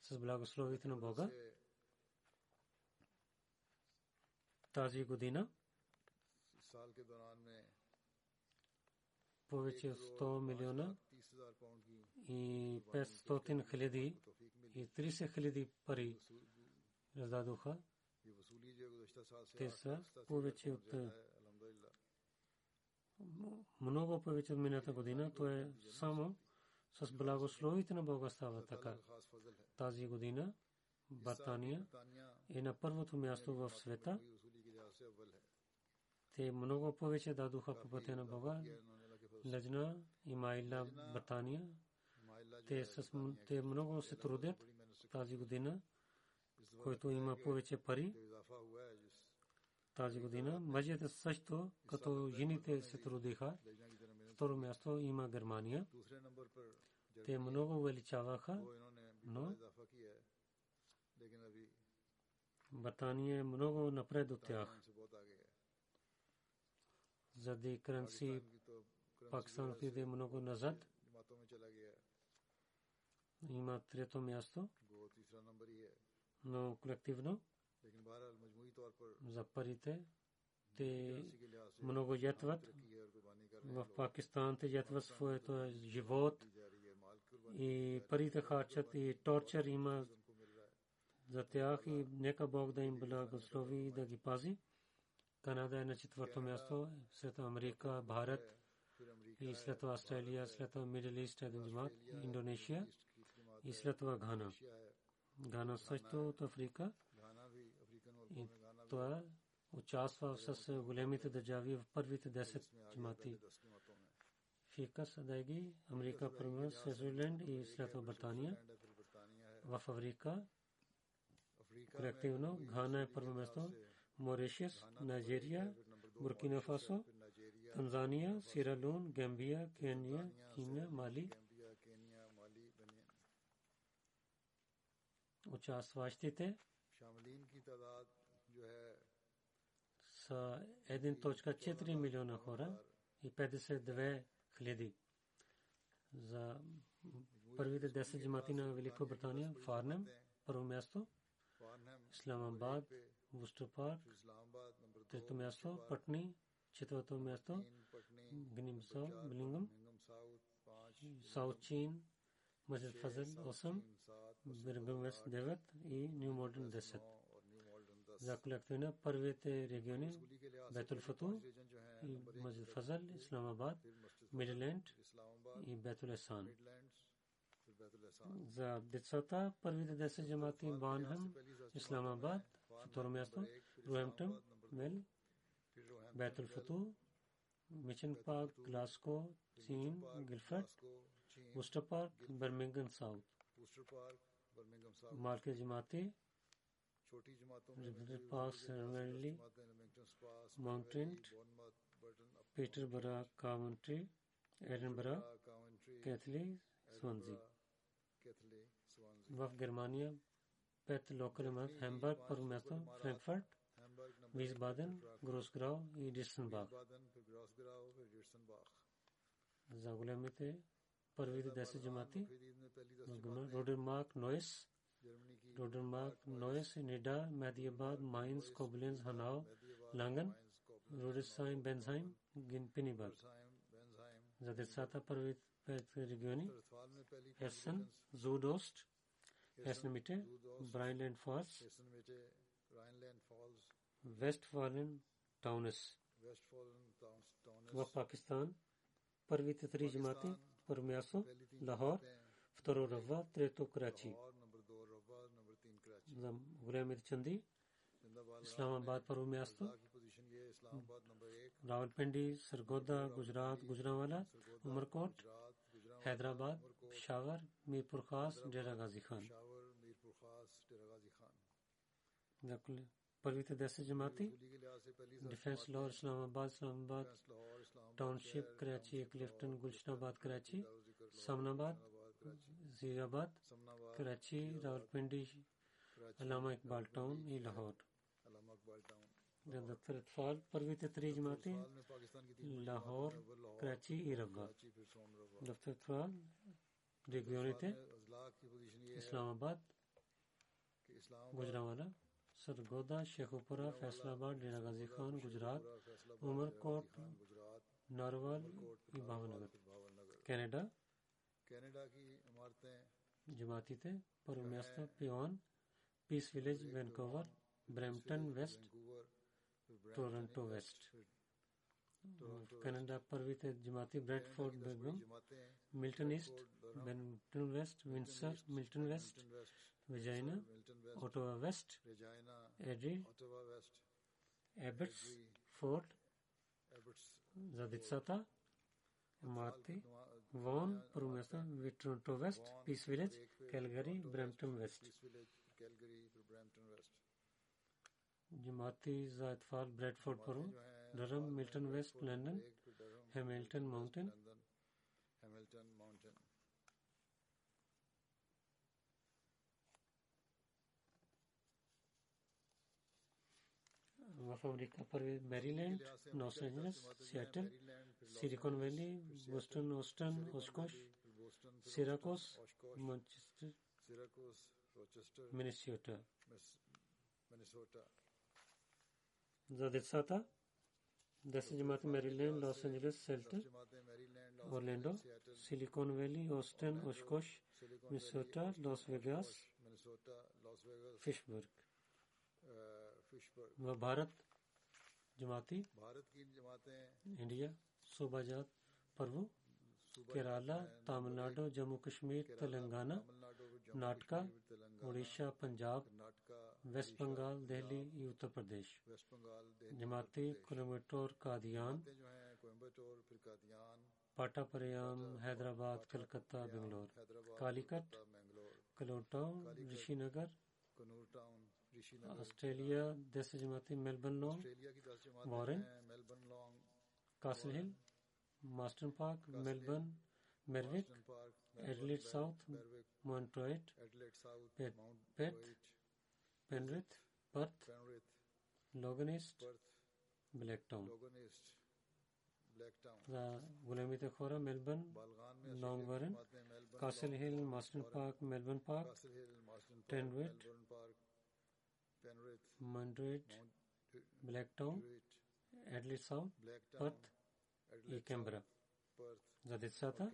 с благословите на Бога. Тази година повече от 100 милиона и 500 хиляди и 30 хиляди пари раздадоха. Те са повече от много повече от миналата година. То е само с благословите на Бога става така. Тази година Британия е на първото място в света. Те много повече дадоха по пътя на Бога. Лъжна и Майла Британия. Те много се трудят тази година, който има повече пари. Тази година мъжете също, като жените се трудиха. Второ място има Германия. Те много увеличаваха, но Британия много напред от тях. Заради кранси Пакистан отиде много назад. Има трето място. Но колективно за парите те много ятват. В Пакистан те ятват своето живот и парите харчат и торчер има за тях и нека Бог да им благослови и да ги пази. Канада е на четвърто място, след Америка, Бхарат и след това Австралия, след това Мидъл Ист, Индонезия и след това Гана. Гана също от Африка. И това участва с големите държави в първите 10 джамати. Фика Садайги, Америка, Първа, Свезерленд и след това Британия. В Африка, колективно, Гана е първо место, Моришиус, Найджерия, Буркина Фасо, Танзания, Сиера Леон, Гамбия, Кения, Мали. Участващите са 1.4 милиона хора и 52 хиляди. За първите 10 джамати на Великобритания, Фарнем, първо място, Исламабад, Вуступак, трето място, Патни, четвърто място, Гнимсал, Билингъм, Саут Чин, Масджид Фазъл 8, Бирмингъм Уест 9 и Ню Малдън 10. За колективно първите региони Бейтул Фатух и Масджид Фазъл, Исламабад, Мидленд и Бейтул Ихсан. За децата първите 10 джамати Банхам, Исламабад, второ място, Руемптън, Мел, Бейтул Фатух, Мичен Парк, Гласко, Цин, Гилфърд, Устър Парк, Бърмингъм Саут. Малки джамати Ribbon Park, Serenity, Mountain, Peterborough, Coventry, Edinburgh, Ketley, Swansea. В Германия, 5 локални места, Хамбург, първо място, Франкфурт, Висбаден, Гросграу и Дирсенбах. За големите първите 10 джамати, Родермарк, Нойс, Rodenmark, Neuss, Nida, Madhyabad, Mainz, Koblenz, Hanau, Langen, Rudesheim, Bensheim, Pinneberg. За децата първите 5 региони Hessen, Südost, Hessen-Mitte, Rheinland-Pfalz, Westfalen-Taunus. В Пакистан първите 3 джамати, първо място Лахор, второ Рава, трето Карачи. За големите чанди Исламабад първо място, Равалпинди, Саргода, Гуджрат, Гуджранвала, Умаркот, Хайдрабад, Пешавар, Мирпур Хас, Дера Гази Хан. Първите 10 джамати Дефенс Лор, Исламабад, Тауншип, Карачи, Клифтън, Гулшнабад, Карачи, Самнабад, Зирабад, Карачи, Rawalpindi, Allama Iqbal Town и Лахор. За Дактаритфал първите 3 джамати Лахор, Карачи и Рава. Дактаритфал регионите Исламабад, Гуджранвала, Саргода, Шейхупура, Файслабад, Дера Гази Хан, Гуджрат, Умаркот, Нарвал и Баванагар. Кенеда جماعتیں پر میاستا پیون پیس ویلیج وینکوور برمپٹن ویسٹ ٹورنٹو ویسٹ کینیڈا پرویت جماعتیں بریڈفورڈ برگم ملٹن ایسٹ برمپٹن ویسٹ ونسر ملٹن ویسٹ ویجائنا اوٹوا ویسٹ ایڈری ایبٹس فورٹ زادتساتا Марти, Вон, първо място, Витронто Вест, Пис Вилидж, Келгари, Брэмптън Вест. Джамати за Етфал, Брэдфорд първо, Дъръм, Милтън Вест, Лондон, Хемилтън Маунтън. В Америка първи Мэриленд, Лос Анджелес, Сиатъл, Силикон Вали, Бостън, Остън, Оскош, Сиракус, Манчестър, Миннесота. За децата 10 джамати Мэриленд, Лос Анджелес, Сиатъл, Орландо, Силикон Вали, Остън, Оскош, Миннесота, Лос Вегас, Фишбърг. و بھارت جماعتی انڈیا صوبہ جات پرو کیرالا تامل ناڈو جموں کشمیر تلنگانہ ناٹکا اڑیشہ پنجاب ویسٹ بنگال، دہلی اور اتر پردیش۔ جماعتیں کوئمبٹور، قادیان، پاٹا پریام، حیدرآباد، کلکتہ، بنگلور۔ کالی کٹ، کلور ٹاؤن، رشی نگر، آسٹریلیا 10 جماعتیں میلبرن لانگ، وارن، کاسل ہل، ماسٹن پارک، میلبرن، میروک، ایڈلیڈ ساؤتھ، مونٹروئٹ، پیتھ، پینرتھ، پرتھ، لوگن ایسٹ، بلیک ٹاؤن۔ غلامیت خورہ، میلبرن، لانگ وارن، کاسل ہل، ماسٹن پارک، میلبرن پارک، ٹینروئٹ، مونٹروئٹ، بلیک ٹاؤن، ایڈلیڈ ساؤتھ، پرتھ، کینبرا۔ за децата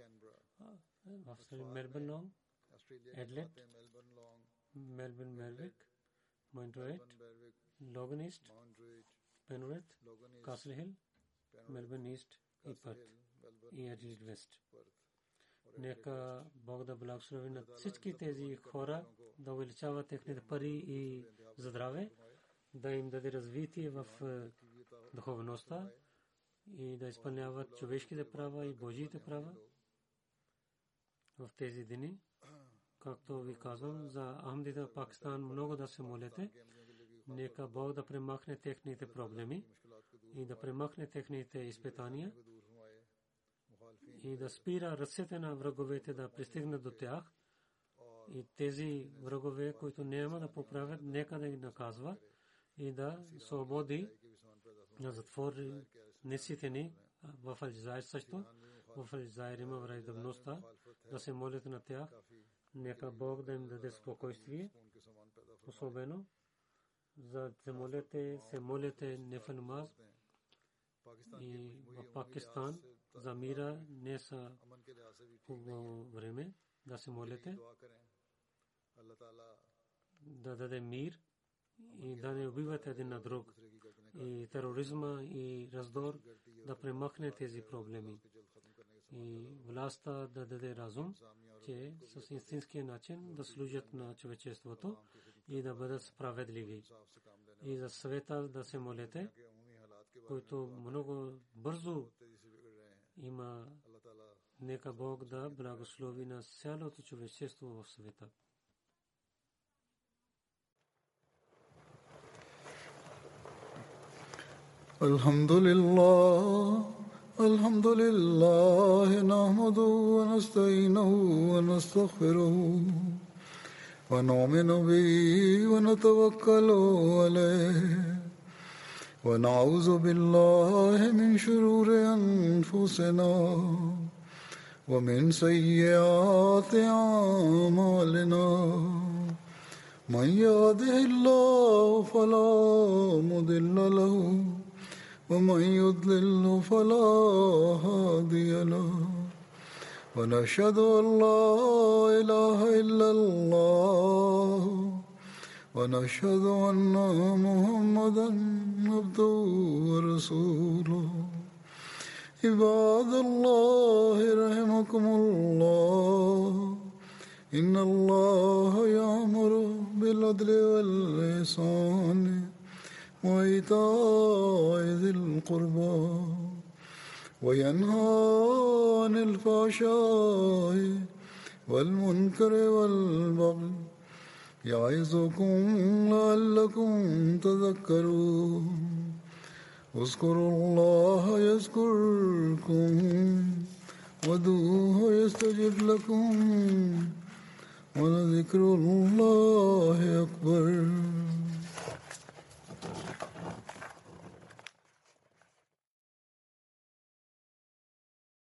в Мелбърн Лонг, Едлет, Мелбърн Мервик, Монтроет, Логан Ист, Пенорет, Касл Хил, Мелбърн Ист и Пърт и Едлет Вест. Нека Бог да благослови на всички тези хора, да увеличава техните пари и здраве, да им даде развитие в духовността и да изпълняват човешките права и Божиите права в тези дни. Както ви казвам, за ахмадите в Пакистан много да се молите. Нека Бог да премахне техните проблеми и да премахне техните изпитания и да спира ръцете на враговете да пристигнат до тях, и тези врагове, които няма да поправят, нека да ги наказва и да свободи на затворниците ни в Алжир също. В Алжир има враждебността, да се молят на тях. Нека Бог да им даде спокойствие, особено за се молите нефалмаз и в Пакистан за мира не са хубаво време, да се молите да даде мир и да не убиват един на друг, и тероризма и раздор да премахне тези проблеми, и властта да даде разум, че с истинския начин да служат на човечеството и да бъдат справедливи. И за света да се молите, който много бързо има. Нека Бог да благослови на цялото човечество в света. الحمد لله نحمده ونستعينه ونستغفره ونؤمن به ونتوكل عليه ونعوذ بالله من شرور أنفسنا ومن سيئات أعمالنا من يهده الله فلا مضل له ومن يضلل فلا هادي له ونشهد أن لا إله إلا الله ونشهد أن محمدا عبده ورسوله. عباد الله رحمكم الله، إن الله يأمر بالعدل والإحسان وإيتاء ذي القربى وينهى عن الفحشاء والمنكر والبغي يعظكم لعلكم تذكرون. اذكروا الله يذكركم وادعوه يستجب لكم ولذكر الله أكبر.